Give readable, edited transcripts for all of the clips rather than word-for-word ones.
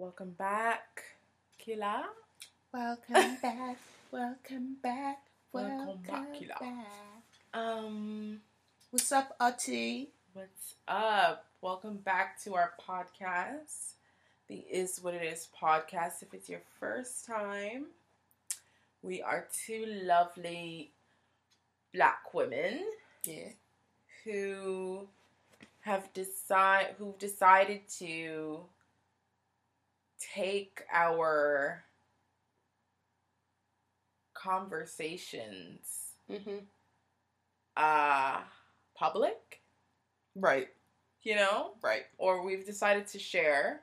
Welcome back, Kila. Welcome back. Welcome back. Welcome back, Kila. What's up, Ati? What's up? Welcome back to our podcast, the Is What It Is podcast. If it's your first time, we are two lovely black women, who've decided to take our conversations public, right? You know, right? Or we've decided to share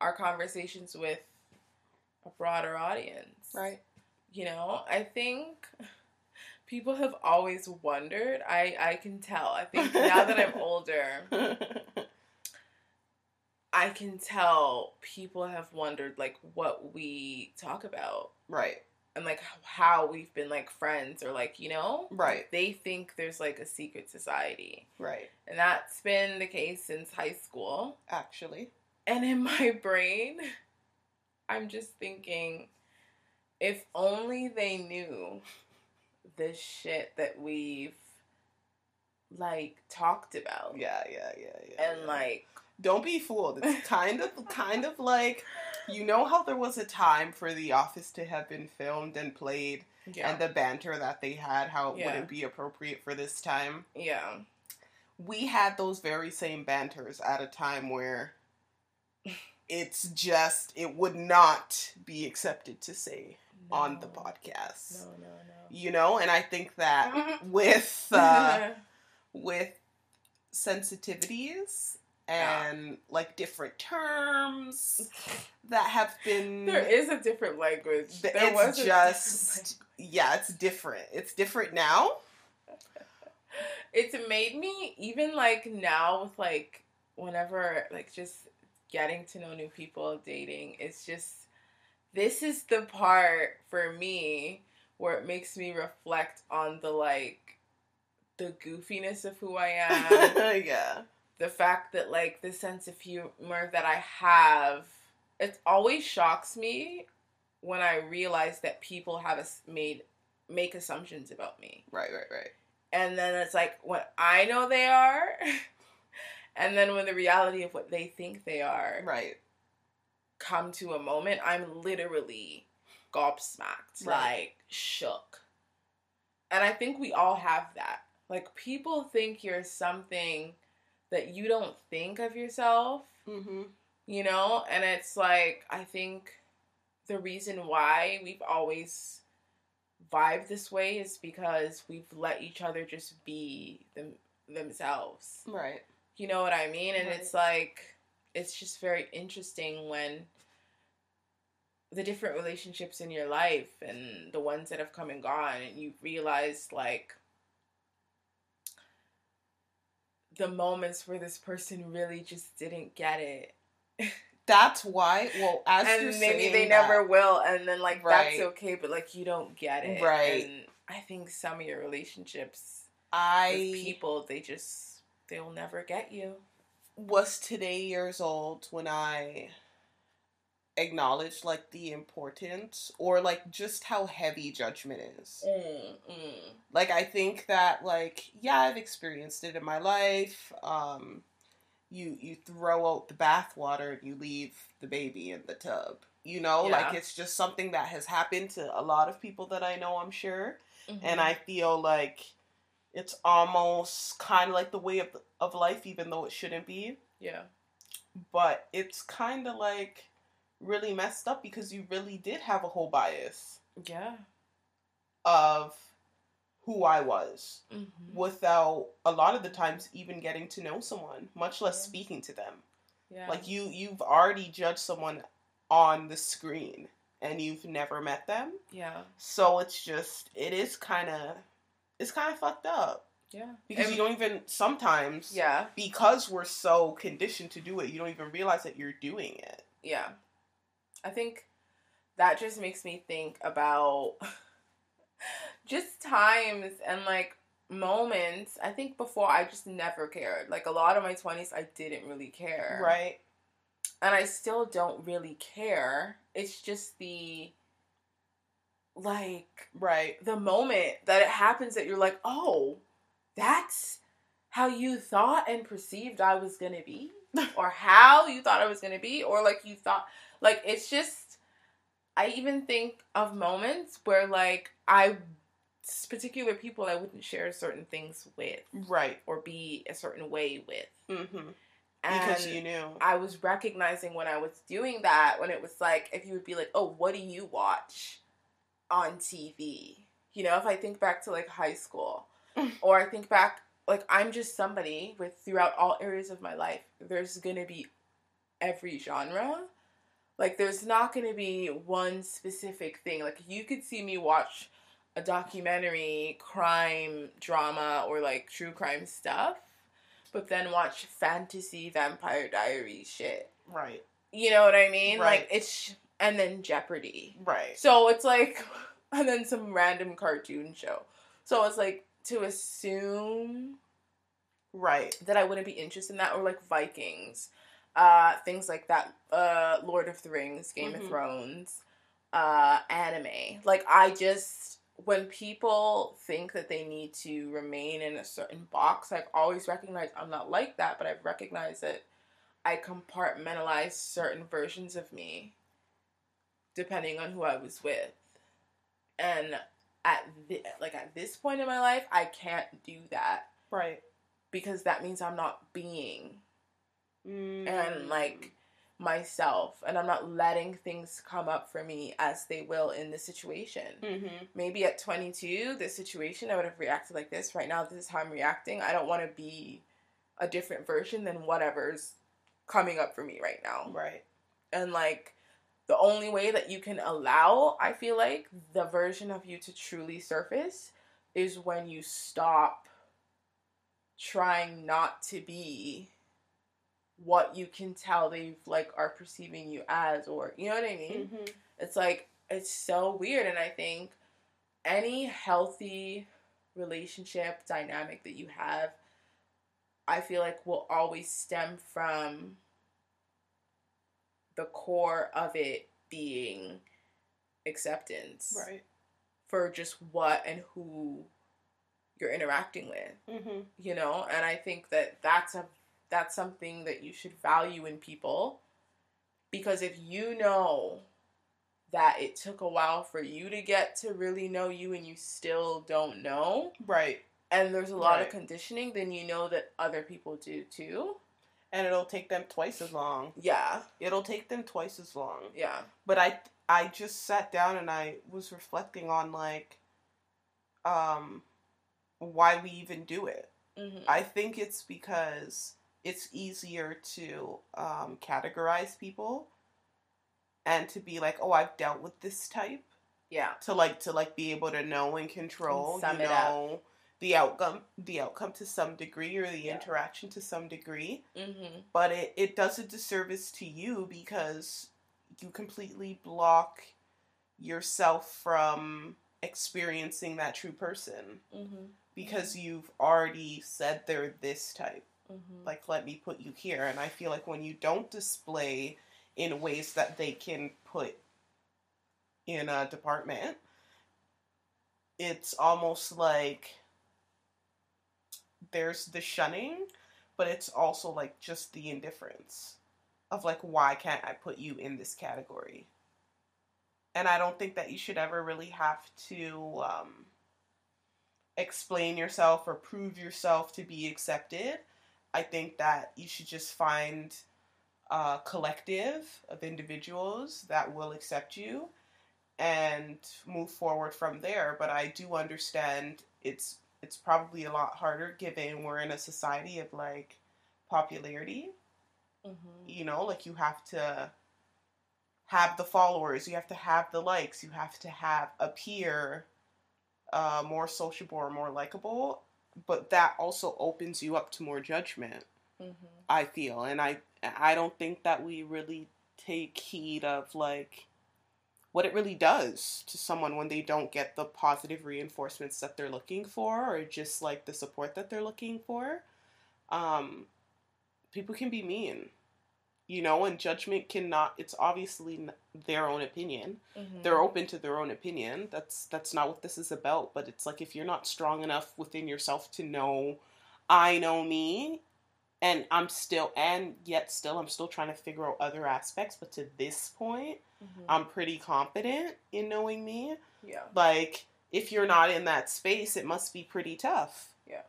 our conversations with a broader audience, right? You know, I think people have always wondered. I can tell. I think now that I'm older, I can tell people have wondered, like, what we talk about. Right. And, like, how we've been, like, friends or, like, you know? Right. They think there's, like, a secret society. Right. And that's been the case since high school. Actually. And in my brain, I'm just thinking, if only they knew the shit that we've, like, talked about. Yeah. And, like... Don't be fooled. It's kind of like, you know how there was a time for The Office to have been filmed and played, and the banter that they had, how it wouldn't be appropriate for this time? Yeah. We had those very same banters at a time where... It's just, it would not be accepted to say on the podcast. No. You know, and I think that with sensitivities and, like, different terms that have been... There is a different language. It's different. It's different now. It's made me, even, like, now with, like, whenever, like, just... getting to know new people, dating, it's just, this is the part for me where it makes me reflect on the, like, the goofiness of who I am. Yeah. The fact that, like, the sense of humor that I have, it always shocks me when I realize that people have make assumptions about me. Right. And then it's like, when I know they are... And then when the reality of what they think they are come to a moment, I'm literally gobsmacked, like, shook. And I think we all have that. Like, people think you're something that you don't think of yourself, you know? And it's like, I think the reason why we've always vibed this way is because we've let each other just be themselves. Right. You know what I mean? And it's like, it's just very interesting when the different relationships in your life and the ones that have come and gone, and you realize, like, the moments where this person really just didn't get it. That's why, well, as and you're saying that. And maybe they never will, and then, like, that's okay, but, like, you don't get it. Right. And I think some of your relationships with people, they just... They'll never get you. Was today years old when I acknowledged, like, the importance or, like, just how heavy judgment is. Like, I think that, like, I've experienced it in my life. You throw out the bathwater and you leave the baby in the tub. You know, like, it's just something that has happened to a lot of people that I know, I'm sure. And I feel like... It's almost kind of like the way of life, even though it shouldn't be. Yeah. But it's kind of, like, really messed up because you really did have a whole bias. Yeah. Of who I was without, a lot of the times, even getting to know someone, much less speaking to them. Yeah. Like, you've already judged someone on the screen and you've never met them. Yeah. So it's just, it's kind of fucked up. Yeah. Because you don't even, sometimes, because we're so conditioned to do it, you don't even realize that you're doing it. Yeah. I think that just makes me think about just times and, like, moments. I think before I just never cared. Like, a lot of my 20s, I didn't really care. Right. And I still don't really care. It's just the, like, right, the moment that it happens that you're like, oh, that's how you thought and perceived I was going to be, or how you thought I was going to be, or like you thought, like, it's just, I even think of moments where, like, particular people I wouldn't share certain things with. Right. Or be a certain way with. Mm-hmm. And because you knew. I was recognizing when I was doing that, when it was like, if you would be like, oh, what do you watch on TV? You know, if I think back to, like, high school, or I think back, like, I'm just somebody with, throughout all areas of my life, there's going to be every genre. Like, there's not going to be one specific thing. Like, you could see me watch a documentary, crime, drama, or, like, true crime stuff, but then watch fantasy Vampire Diaries shit. Right. You know what I mean? Right. Like, it's... And then Jeopardy. Right. So it's like... And then some random cartoon show. So it's like, to assume... Right. That I wouldn't be interested in that, or like Vikings. Things like that. Lord of the Rings, Game of Thrones. Anime. Like, I just... When people think that they need to remain in a certain box, I've always recognized I'm not like that, but I've recognized that I compartmentalize certain versions of me depending on who I was with. And at this point in my life, I can't do that. Right. Because that means I'm not being and, like, myself, and I'm not letting things come up for me as they will in the situation. Mm-hmm. Maybe at 22, this situation, I would have reacted like this. Right now, this is how I'm reacting. I don't want to be a different version than whatever's coming up for me right now. Right. And, like, the only way that you can allow, I feel like, the version of you to truly surface is when you stop trying not to be what you can tell they've, like, are perceiving you as, or, you know what I mean? Mm-hmm. It's, like, it's so weird, and I think any healthy relationship dynamic that you have, I feel like will always stem from the core of it being acceptance. Right. For just what and who you're interacting with, you know? And I think that that's something that you should value in people, because if you know that it took a while for you to get to really know you and you still don't know, right, and there's a lot of conditioning, then you know that other people do too. And it'll take them twice as long. Yeah. It'll take them twice as long. Yeah. But I just sat down and I was reflecting on, like, why we even do it. Mm-hmm. I think it's because it's easier to categorize people and to be like, oh, I've dealt with this type. Yeah. To be able to know and control, and you know, the outcome to some degree, or the interaction to some degree. Mm-hmm. But it does a disservice to you, because you completely block yourself from experiencing that true person, because you've already said they're this type. Mm-hmm. Like, let me put you here. And I feel like when you don't display in ways that they can put in a department, it's almost like there's the shunning, but it's also, like, just the indifference of, like, why can't I put you in this category? And I don't think that you should ever really have to explain yourself or prove yourself to be accepted. I think that you should just find a collective of individuals that will accept you and move forward from there. But I do understand it's probably a lot harder, given we're in a society of, like, popularity. Mm-hmm. You know, like, you have to have the followers, you have to have the likes, you have to appear more sociable or more likable. But that also opens you up to more judgment, I feel. And I don't think that we really take heed of, like, what it really does to someone when they don't get the positive reinforcements that they're looking for, or just, like, the support that they're looking for. People can be mean. you know, and judgment cannot, it's obviously their own opinion. Mm-hmm. They're open to their own opinion. That's not what this is about. But it's like, if you're not strong enough within yourself to know, I know me, and I'm still trying to figure out other aspects. But to this point, mm-hmm. I'm pretty confident in knowing me. Yeah. Like, if you're not in that space, it must be pretty tough. Yeah.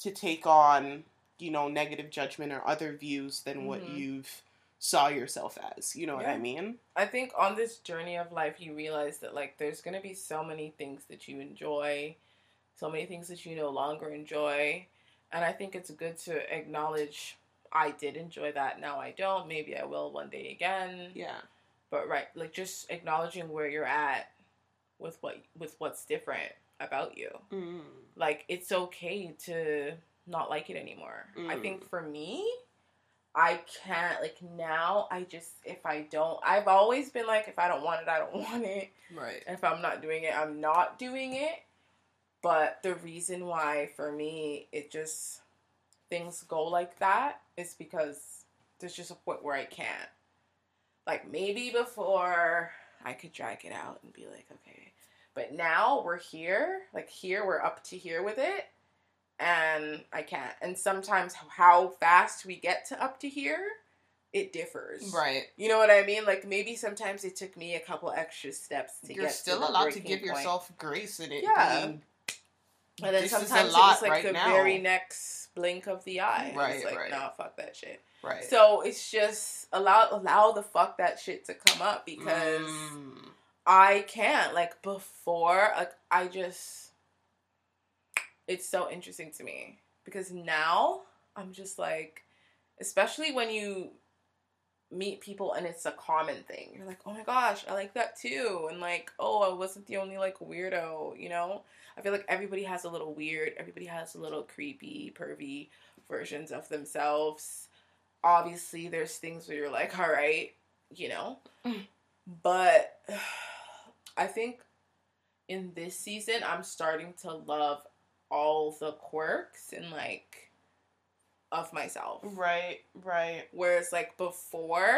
To take on, you know, negative judgment or other views than mm-hmm. what you've saw yourself as, you know yeah. what I mean? I think on this journey of life, you realize that, like, there's going to be so many things that you enjoy, so many things that you no longer enjoy, and I think it's good to acknowledge, I did enjoy that, now I don't, maybe I will one day again. Yeah. But, right, like, just acknowledging where you're at with what's different about you. Mm. Like, it's okay to not like it anymore. Mm. I think for me, I can't, like, now I just, if I don't, I've always been like, if I don't want it, I don't want it. Right. And if I'm not doing it, I'm not doing it. But the reason why for me, it just, things go like that is because there's just a point where I can't. Like, maybe before I could drag it out and be like, okay. But now we're here, like here, we're up to here with it. And I can't. And sometimes how fast we get to up to here, it differs. Right. You know what I mean? Like, maybe sometimes it took me a couple extra steps to get to the breaking point. You're still allowed to give yourself grace in it. Yeah. Being, and then sometimes it's like the very next blink of the eye. Right, it's like, right. Nah, fuck that shit. Right. So it's just allow the fuck that shit to come up because I can't. Like, before, like, I just... It's so interesting to me because now I'm just like, especially when you meet people and it's a common thing. You're like, oh my gosh, I like that too. And like, oh, I wasn't the only like weirdo, you know? I feel like everybody has a little weird, everybody has a little creepy, pervy versions of themselves. Obviously there's things where you're like, all right, you know? But I think in this season, I'm starting to love all the quirks and, like, of myself. Right, right. Whereas, like, before,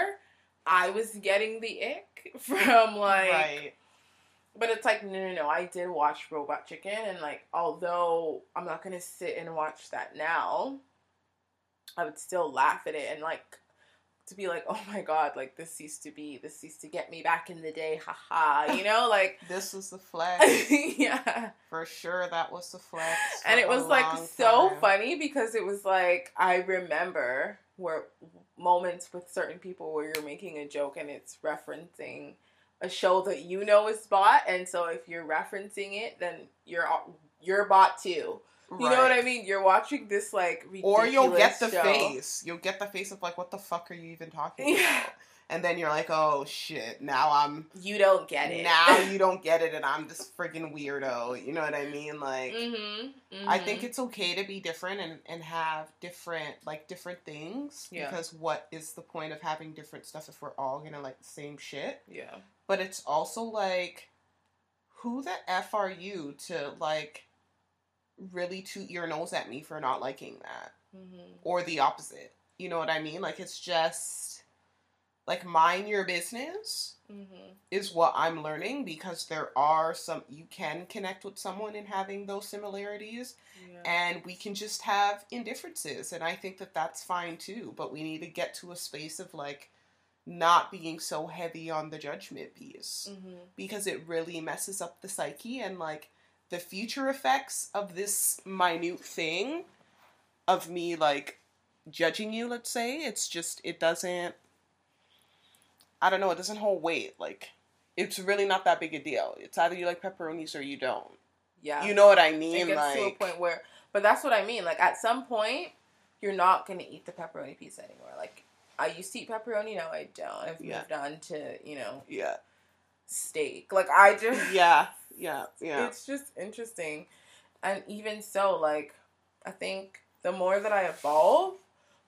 I was getting the ick from, like... Right. But it's like, no, I did watch Robot Chicken, and, like, although I'm not gonna sit and watch that now, I would still laugh at it and, like, to be like, oh my god, like, this used to get me back in the day, haha, you know, like. This was the flex. Yeah. For sure, that was the flex. And it was, like, so funny because it was, like, I remember where moments with certain people where you're making a joke and it's referencing a show that you know is bought, and so if you're referencing it, then you're bought too. You right. know what I mean? You're watching this, like, ridiculous show. Or you'll get the face. You'll get the face of, like, what the fuck are you even talking about? And then you're like, oh, shit. Now I'm... You don't get it. Now you don't get it, and I'm this friggin' weirdo. You know what I mean? Like, mm-hmm. Mm-hmm. I think it's okay to be different and have different, like, different things. Yeah. Because what is the point of having different stuff if we're all gonna like the same shit? Yeah. But it's also, like, who the F are you to, like... really toot your nose at me for not liking that mm-hmm. or the opposite, you know what I mean? Like, it's just like, mind your business mm-hmm. is what I'm learning, because there are some, you can connect with someone in having those similarities yeah. and we can just have indifferences, and I think that that's fine too, but we need to get to a space of, like, not being so heavy on the judgment piece mm-hmm. because it really messes up the psyche, and, like, the future effects of this minute thing of me, like, judging you, let's say, it's just, it doesn't, I don't know, it doesn't hold weight. Like, it's really not that big a deal. It's either you like pepperonis or you don't. Yeah. You know what I mean? It gets like, to a point where, but that's what I mean. Like, at some point, you're not going to eat the pepperoni pizza anymore. Like, I used to eat pepperoni, now I don't. I've yeah. moved on to, you know, yeah. steak. Like, I just... Yeah. Yeah, yeah. It's just interesting. And even so, like, I think the more that I evolve,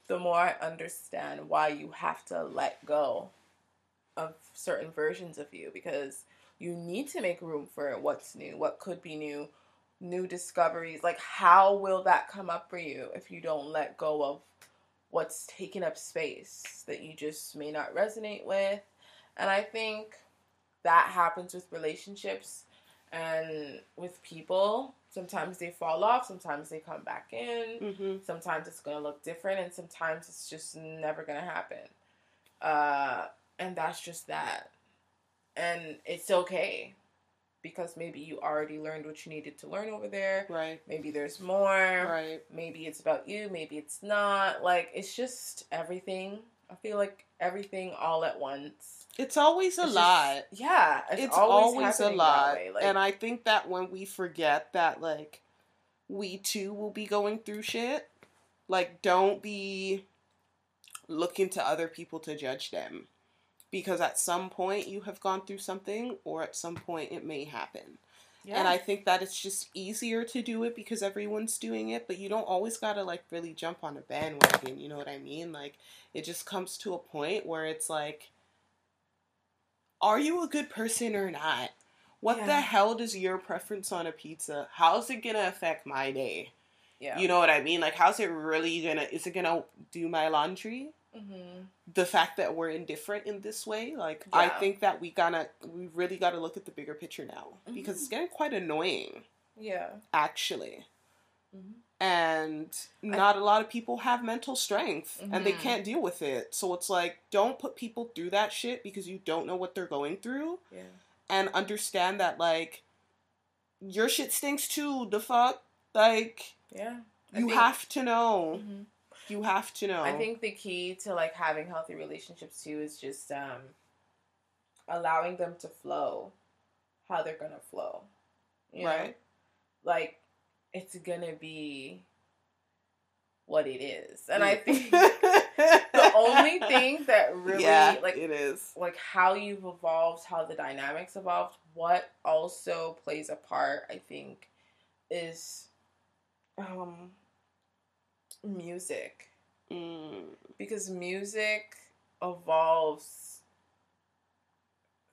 the more I understand why you have to let go of certain versions of you, because you need to make room for what's new, what could be new, new discoveries. Like, how will that come up for you if you don't let go of what's taking up space that you just may not resonate with. And I think that happens with relationships and with people. Sometimes they fall off, sometimes they come back in, mm-hmm. sometimes it's going to look different, and sometimes it's just never going to happen. And that's just that. And it's okay, because maybe you already learned what you needed to learn over there. Right. Maybe there's more. Right. Maybe it's about you, maybe it's not. Like, it's just everything. I feel like everything all at once. It's always a lot. Yeah. It's always a lot. And I think that when we forget that, like, we too will be going through shit, like, don't be looking to other people to judge them. Because at some point you have gone through something, or at some point it may happen. Yeah. And I think that it's just easier to do it because everyone's doing it, but you don't always gotta, like, really jump on a bandwagon, you know what I mean? Like, it just comes to a point where it's like, are you a good person or not? What the hell does your preference on a pizza, how's it gonna affect my day? Yeah. You know what I mean? Like, how's it really gonna, is it gonna do my laundry? Mm-hmm. The fact that we're indifferent in this way, like, I think that we really gotta look at the bigger picture now, mm-hmm. because it's getting quite annoying. Yeah. Actually. Mm-hmm. And not a lot of people have mental strength, mm-hmm. and they can't deal with it. So it's like, don't put people through that shit, because you don't know what they're going through. Yeah. And understand that, like, your shit stinks too, the fuck? Like, yeah. You have to know. Mm-hmm. You have to know. I think the key to, like, having healthy relationships, too, is just allowing them to flow how they're going to flow. You right. know? Like, it's going to be what it is. And I think the only thing that really, like, it is. Like, how you've evolved, how the dynamics evolved, what also plays a part, I think, is... music. Because music evolves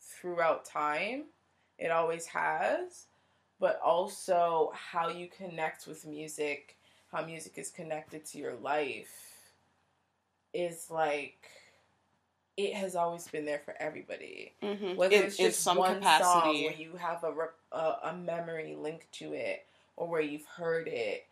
throughout time. It always has. But also how you connect with music, how music is connected to your life, is like, it has always been there for everybody. Mm-hmm. Whether it's just some one capacity. Song where you have a memory linked to it, or where you've heard it,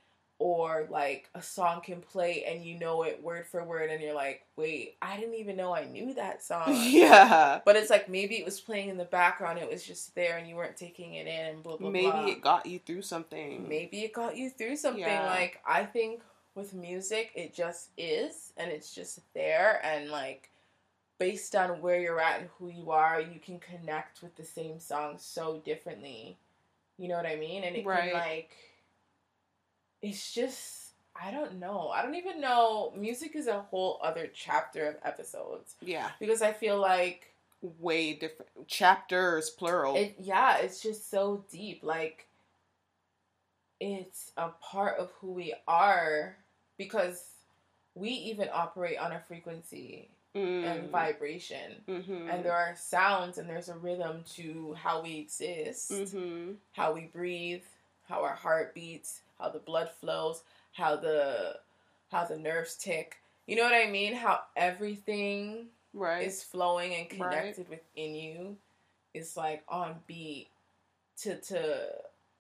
or, like, a song can play and you know it word for word and you're like, wait, I didn't even know I knew that song. Yeah. But it's like, maybe it was playing in the background, it was just there and you weren't taking it in, and blah, blah, blah. Maybe it got you through something. Yeah. Like, I think with music, it just is, and it's just there, and, like, based on where you're at and who you are, you can connect with the same song so differently. You know what I mean? And it right. can, like... It's just, I don't know. I don't even know. Music is a whole other chapter of episodes. Yeah. Because I feel like... Way different. Chapters, plural. It's just so deep. Like, it's a part of who we are, because we even operate on a frequency and vibration. Mm-hmm. And there are sounds and there's a rhythm to how we exist, mm-hmm. how we breathe, how our heart beats, how the blood flows, how the nerves tick. You know what I mean? How everything right. is flowing and connected right. within you is, like, on beat to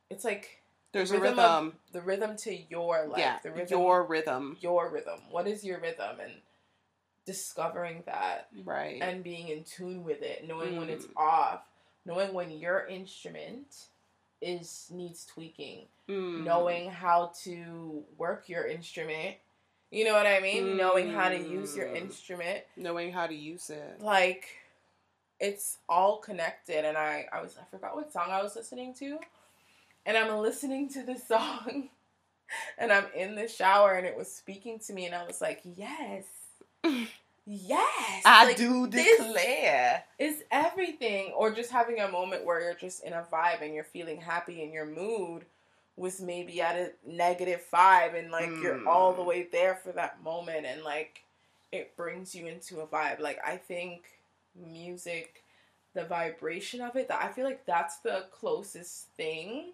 it's like there's a rhythm. The rhythm to your life. Yeah, the rhythm, your rhythm. What is your rhythm? And discovering that. Right. And being in tune with it, knowing when it's off, knowing when your instrument needs tweaking, knowing how to work your instrument, you know what I mean? Knowing how to use your instrument, knowing how to use it, like, it's all connected. And I forgot what song I was listening to, and I'm listening to this song and I'm in the shower and it was speaking to me, and I was like, yes. Yes, I, like, do declare. It's everything. Or just having a moment where you're just in a vibe and you're feeling happy and your mood was maybe at a -5, and, like, you're all the way there for that moment, and, like, it brings you into a vibe. Like, I think music, the vibration of it, that I feel like that's the closest thing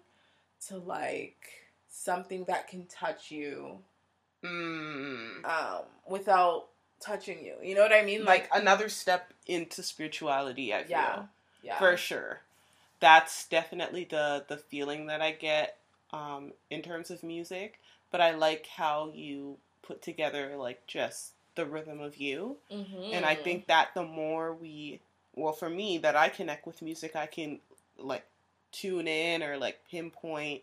to, like, something that can touch you without touching you. You know what I mean? Like another step into spirituality, I feel. Yeah. For sure. That's definitely the feeling that I get in terms of music. But I like how you put together, like, just the rhythm of you. Mm-hmm. And I think that the more for me, that I connect with music, I can, like, tune in or, like, pinpoint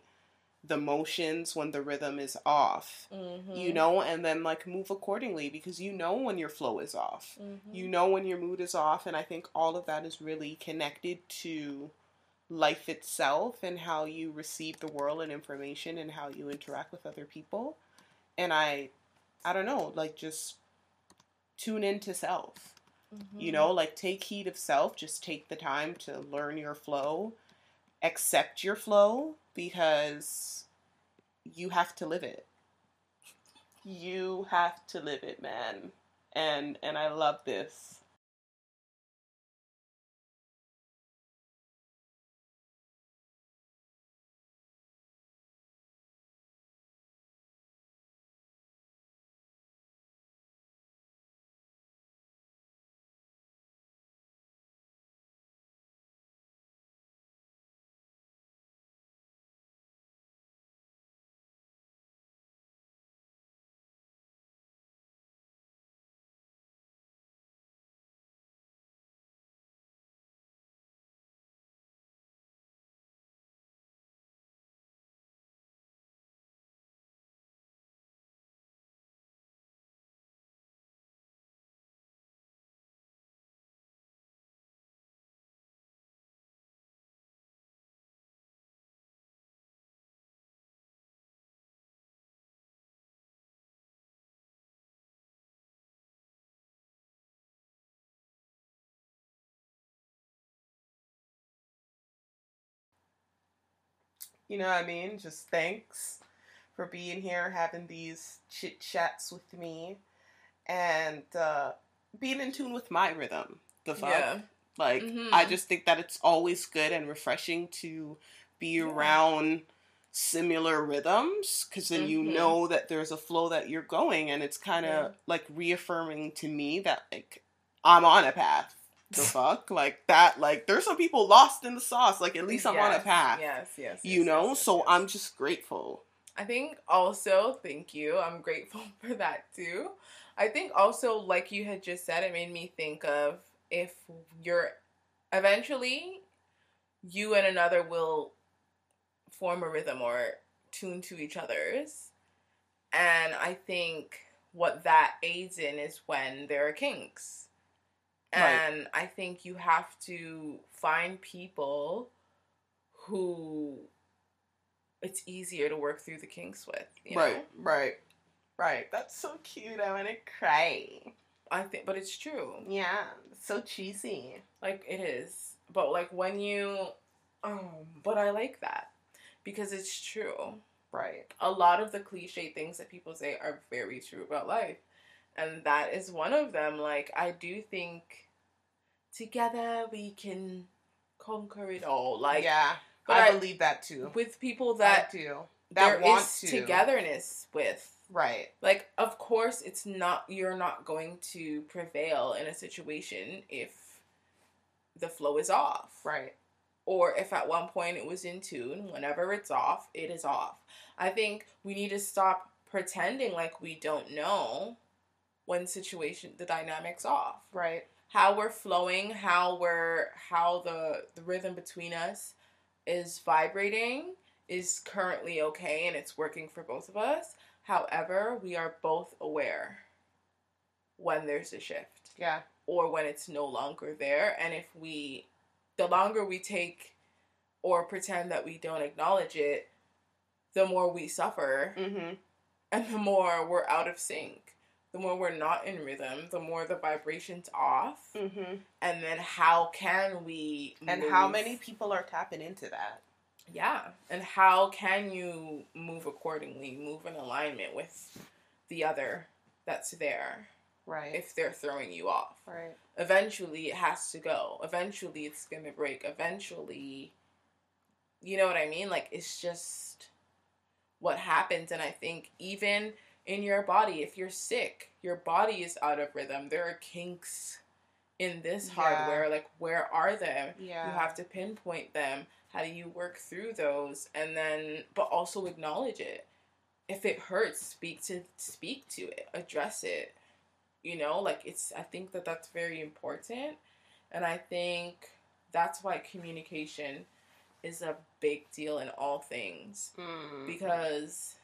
the motions when the rhythm is off, and then, like, move accordingly, because when your flow is off, when your mood is off. And I think all of that is really connected to life itself and how you receive the world and information and how you interact with other people. And I don't know, like, just tune into self, like, take heed of self, just take the time to learn your flow, accept your flow, because you have to live it. You have to live it, man. And I love this. You know what I mean? Just thanks for being here, having these chit chats with me, and being in tune with my rhythm. The vibe. Yeah. Like, I just think that it's always good and refreshing to be around similar rhythms, because then you know that there's a flow that you're going, and it's kind of like reaffirming to me that, like, I'm on a path. The fuck? Like that, like, there's some people lost in the sauce. Like, at least I'm on a path. Yes. Yes. I'm just grateful. I think also, thank you. I'm grateful for that too. I think also, like you had just said, it made me think of, if you're eventually, you and another will form a rhythm or tune to each other's. And I think what that aids in is when there are kinks. And I think you have to find people who it's easier to work through the kinks with. You know? Right. That's so cute. I want to cry. But it's true. Yeah. It's so cheesy. Like, it is. But, like, when you, but I like that, because it's true. Right. A lot of the cliche things that people say are very true about life. And that is one of them. Like, I do think together we can conquer it all. Like, yeah, but I believe that too. With people that togetherness with. Right. Like, of course, you're not going to prevail in a situation if the flow is off. Right. Or if at one point it was in tune, whenever it's off, it is off. I think we need to stop pretending like we don't know when the dynamic's off. Right. How we're flowing, how the rhythm between us is vibrating is currently okay, and it's working for both of us. However, we are both aware when there's a shift. Yeah. Or when it's no longer there. And if the longer we take or pretend that we don't acknowledge it, the more we suffer, and the more we're out of sync. The more we're not in rhythm, the more the vibration's off. Mm-hmm. And then how can we move? And how many people are tapping into that? Yeah. And how can you move accordingly, move in alignment with the other that's there? Right. If they're throwing you off. Right. Eventually, it has to go. Eventually, it's going to break. Eventually, you know what I mean? Like, it's just what happens. And I think even in your body. If you're sick, your body is out of rhythm. There are kinks in this hardware. Like, where are them? Yeah. You have to pinpoint them. How do you work through those? And then, but also acknowledge it. If it hurts, speak to it, address it. You know, like, it's, I think that that's very important. And I think that's why communication is a big deal in all things. Mm. Because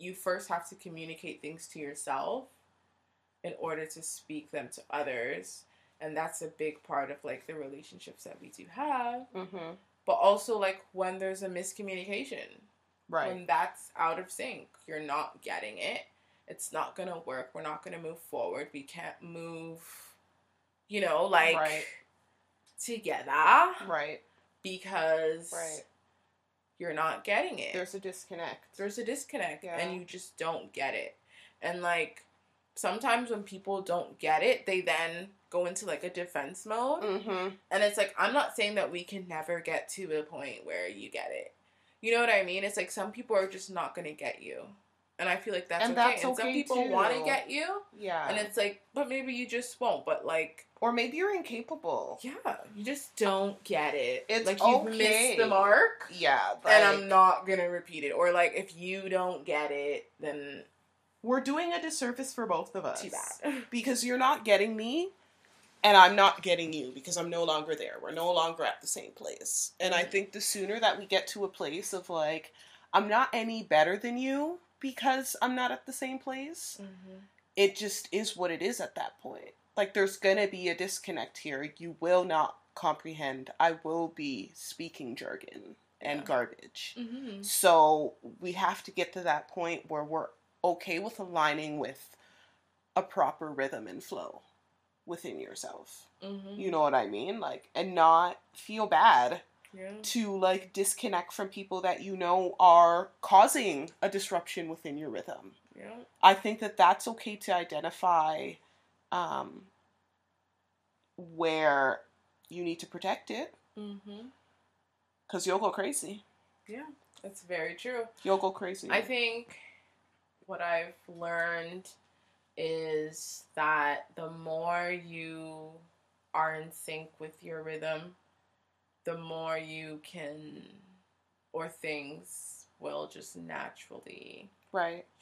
you first have to communicate things to yourself in order to speak them to others. And that's a big part of, like, the relationships that we do have. Mm-hmm. But also, like, when there's a miscommunication. Right. When that's out of sync. You're not getting it. It's not going to work. We're not going to move forward. We can't move, you know, like, together. Right. Because you're not getting it. There's a disconnect. Yeah. And you just don't get it. And, like, sometimes when people don't get it, they then go into, like, a defense mode. Mm-hmm. And it's like, I'm not saying that we can never get to a point where you get it. You know what I mean? It's like, some people are just not going to get you. And I feel like that's okay. That's okay. And some people want to get you. Yeah. And it's like, but maybe you just won't. But, like... Or maybe you're incapable. Yeah. You just don't get it. It's like, you've missed the mark. Yeah. Like, and I'm not going to repeat it. Or, like, if you don't get it, then... We're doing a disservice for both of us. Too bad. Because you're not getting me, and I'm not getting you, because I'm no longer there. We're no longer at the same place. And I think the sooner that we get to a place of, like, I'm not any better than you... Because I'm not at the same place, it just is what it is at that point. Like, there's going to be a disconnect here. You will not comprehend. I will be speaking jargon and garbage. Mm-hmm. So we have to get to that point where we're okay with aligning with a proper rhythm and flow within yourself. Mm-hmm. You know what I mean? Like, and not feel bad. Yeah. To, like, disconnect from people that you know are causing a disruption within your rhythm. Yeah. I think that that's okay to identify where you need to protect it. Mm-hmm. 'Cause you'll go crazy. Yeah, that's very true. You'll go crazy. I think what I've learned is that the more you are in sync with your rhythm, the more you can, or things will just naturally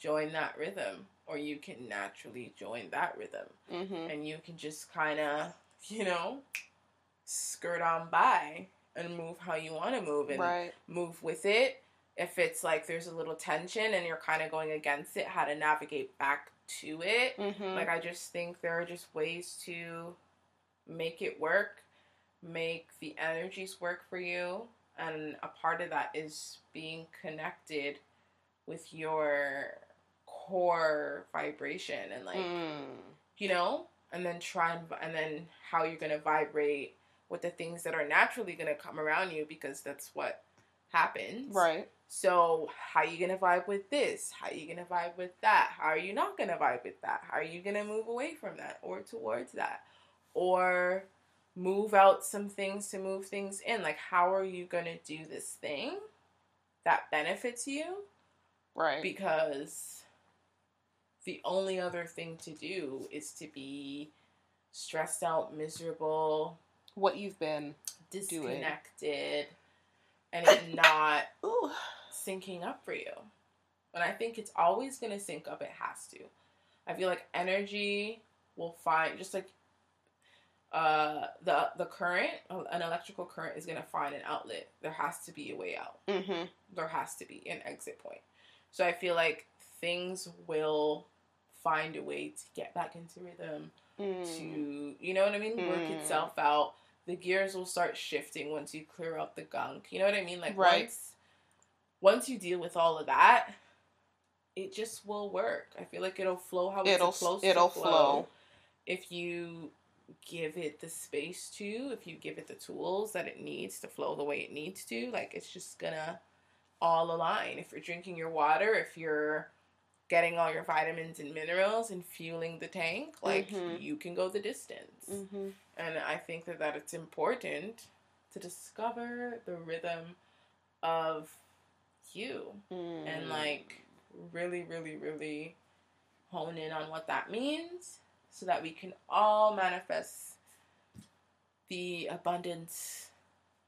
join that rhythm, or you can naturally join that rhythm. Mm-hmm. And you can just kind of, you know, skirt on by and move how you want to move and move with it. If it's like there's a little tension and you're kind of going against it, how to navigate back to it. Mm-hmm. Like, I just think there are just ways to make it work. Make the energies work for you, and a part of that is being connected with your core vibration and, like, you know, and then and then how you're going to vibrate with the things that are naturally going to come around you, because that's what happens. Right. So how are you going to vibe with this? How are you going to vibe with that? How are you not going to vibe with that? How are you going to move away from that or towards that? Or... move out some things to move things in. Like, how are you going to do this thing that benefits you? Right. Because the only other thing to do is to be stressed out, miserable. What you've been disconnected doing. And it not syncing up for you. And I think it's always going to sync up. It has to. I feel like energy will find, just like, the current, an electrical current is going to find an outlet. There has to be a way out. Mm-hmm. There has to be an exit point. So I feel like things will find a way to get back into rhythm, to, you know what I mean? Work itself out. The gears will start shifting once you clear out the gunk. You know what I mean? Like, once you deal with all of that, it just will work. I feel like it'll flow how it's supposed to flow. It'll flow. If you... give it the space to, if you give it the tools that it needs to flow the way it needs to, like, it's just gonna all align. If you're drinking your water, if you're getting all your vitamins and minerals and fueling the tank, like, you can go the distance. And I think that it's important to discover the rhythm of you and, like, really hone in on what that means so that we can all manifest the abundance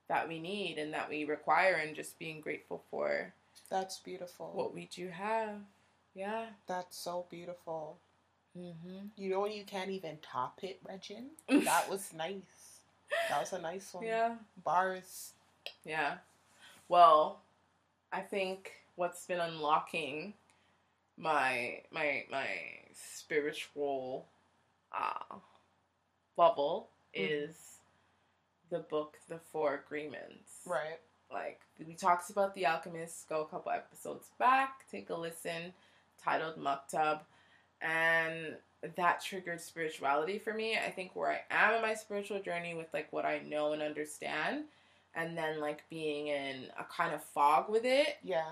that we need and that we require, and just being grateful for. That's beautiful. What we do have. Yeah. That's so beautiful. Mm-hmm. You know, you can't even top it, Regin. That was nice. That was a nice one. Yeah. Bars. Yeah. Well, I think what's been unlocking my spiritual bubble is the book, The Four Agreements. Right. Like, we talked about The Alchemist, go a couple episodes back, take a listen, titled Maktub, and that triggered spirituality for me. I think where I am in my spiritual journey with, like, what I know and understand, and then, like, being in a kind of fog with it. Yeah.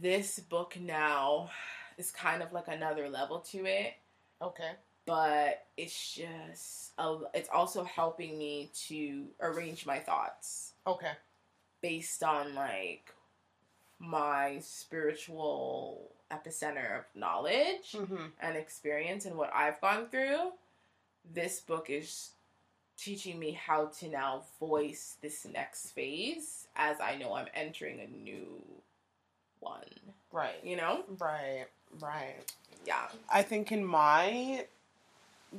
This book now is kind of, like, another level to it. Okay. But it's just, it's also helping me to arrange my thoughts. Okay. Based on, like, my spiritual epicenter of knowledge and experience and what I've gone through, this book is teaching me how to now voice this next phase as I know I'm entering a new one. Right. You know? Right. Right. Yeah. I think in my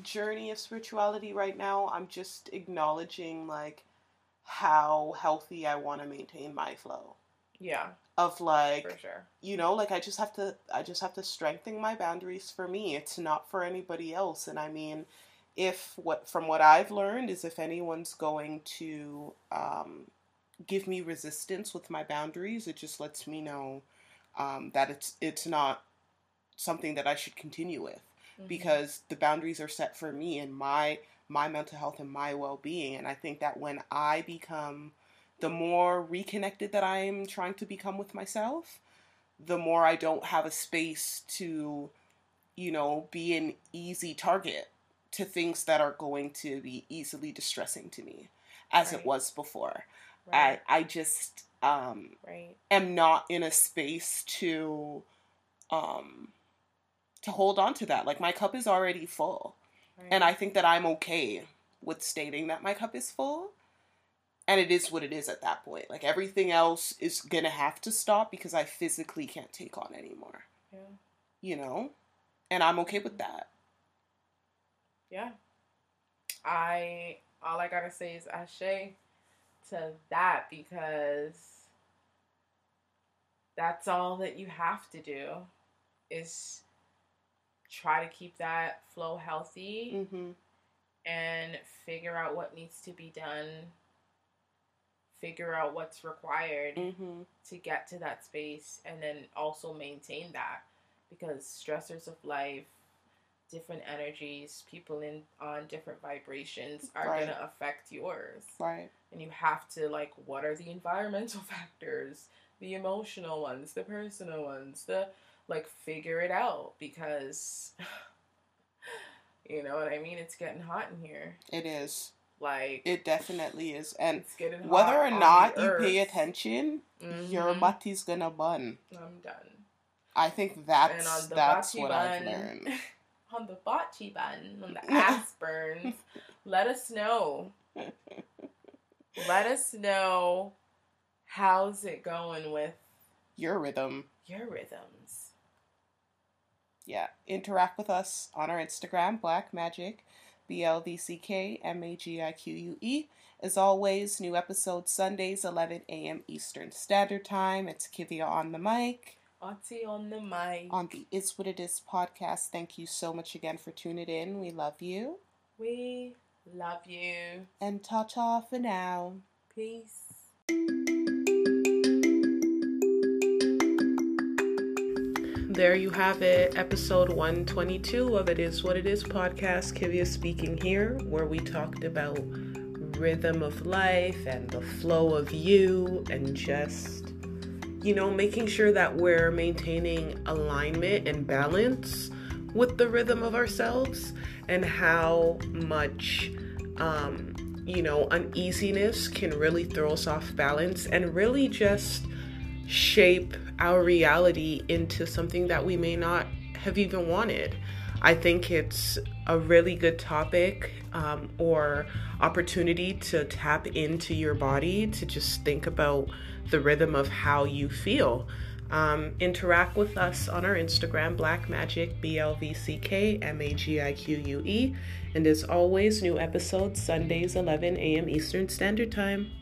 journey of spirituality right now, I'm just acknowledging, like, how healthy I want to maintain my flow. Yeah. Of, like, for sure. You know, like, I just have to strengthen my boundaries for me. It's not for anybody else. And I mean, from what I've learned is if anyone's going to give me resistance with my boundaries, it just lets me know that it's not something that I should continue with, because the boundaries are set for me and my mental health and my well-being. And I think that when I become, the more reconnected that I am trying to become with myself, the more I don't have a space to, you know, be an easy target to things that are going to be easily distressing to me, as it was before. Right. I just am not in a space to hold on to that. Like, my cup is already full. Right. And I think that I'm okay with stating that my cup is full, and it is what it is at that point. Like, everything else is going to have to stop because I physically can't take on anymore. Yeah. You know? And I'm okay with that. Yeah. All I gotta say is ashe to that, because that's all that you have to do is try to keep that flow healthy and figure out what needs to be done, figure out what's required to get to that space, and then also maintain that, because stressors of life, different energies, people on different vibrations are going to affect yours. Right. And you have to, like, what are the environmental factors, the emotional ones, the personal ones, like, figure it out, because, you know what I mean? It's getting hot in here. It is. Like, it definitely is. And whether or not you pay attention, your bati's gonna bun. I'm done. I think that's what I've learned. On the bocce bun, when the ass burns, let us know. Let us know, how's it going with your rhythm. Your rhythms. Yeah. Interact with us on our Instagram, Black Magic, BLDCKMAGIQUE. As always, new episodes Sundays, 11 a.m. Eastern Standard Time. It's Kivia on the mic. Auntie on the mic. On the It's What It Is podcast. Thank you so much again for tuning in. We love you. We love you. And ta-ta for now. Peace. There you have it, episode 122 of It Is What It Is podcast. Kivia speaking here, where we talked about rhythm of life and the flow of you, and just, you know, making sure that we're maintaining alignment and balance with the rhythm of ourselves, and how much, uneasiness can really throw us off balance, and really just shape our reality into something that we may not have even wanted. I think it's a really good topic or opportunity to tap into your body, to just think about the rhythm of how you feel. Interact with us on our Instagram, BlackMagique, BLVCKMAGIQUE. And as always, new episodes Sundays, 11 a.m. Eastern Standard Time.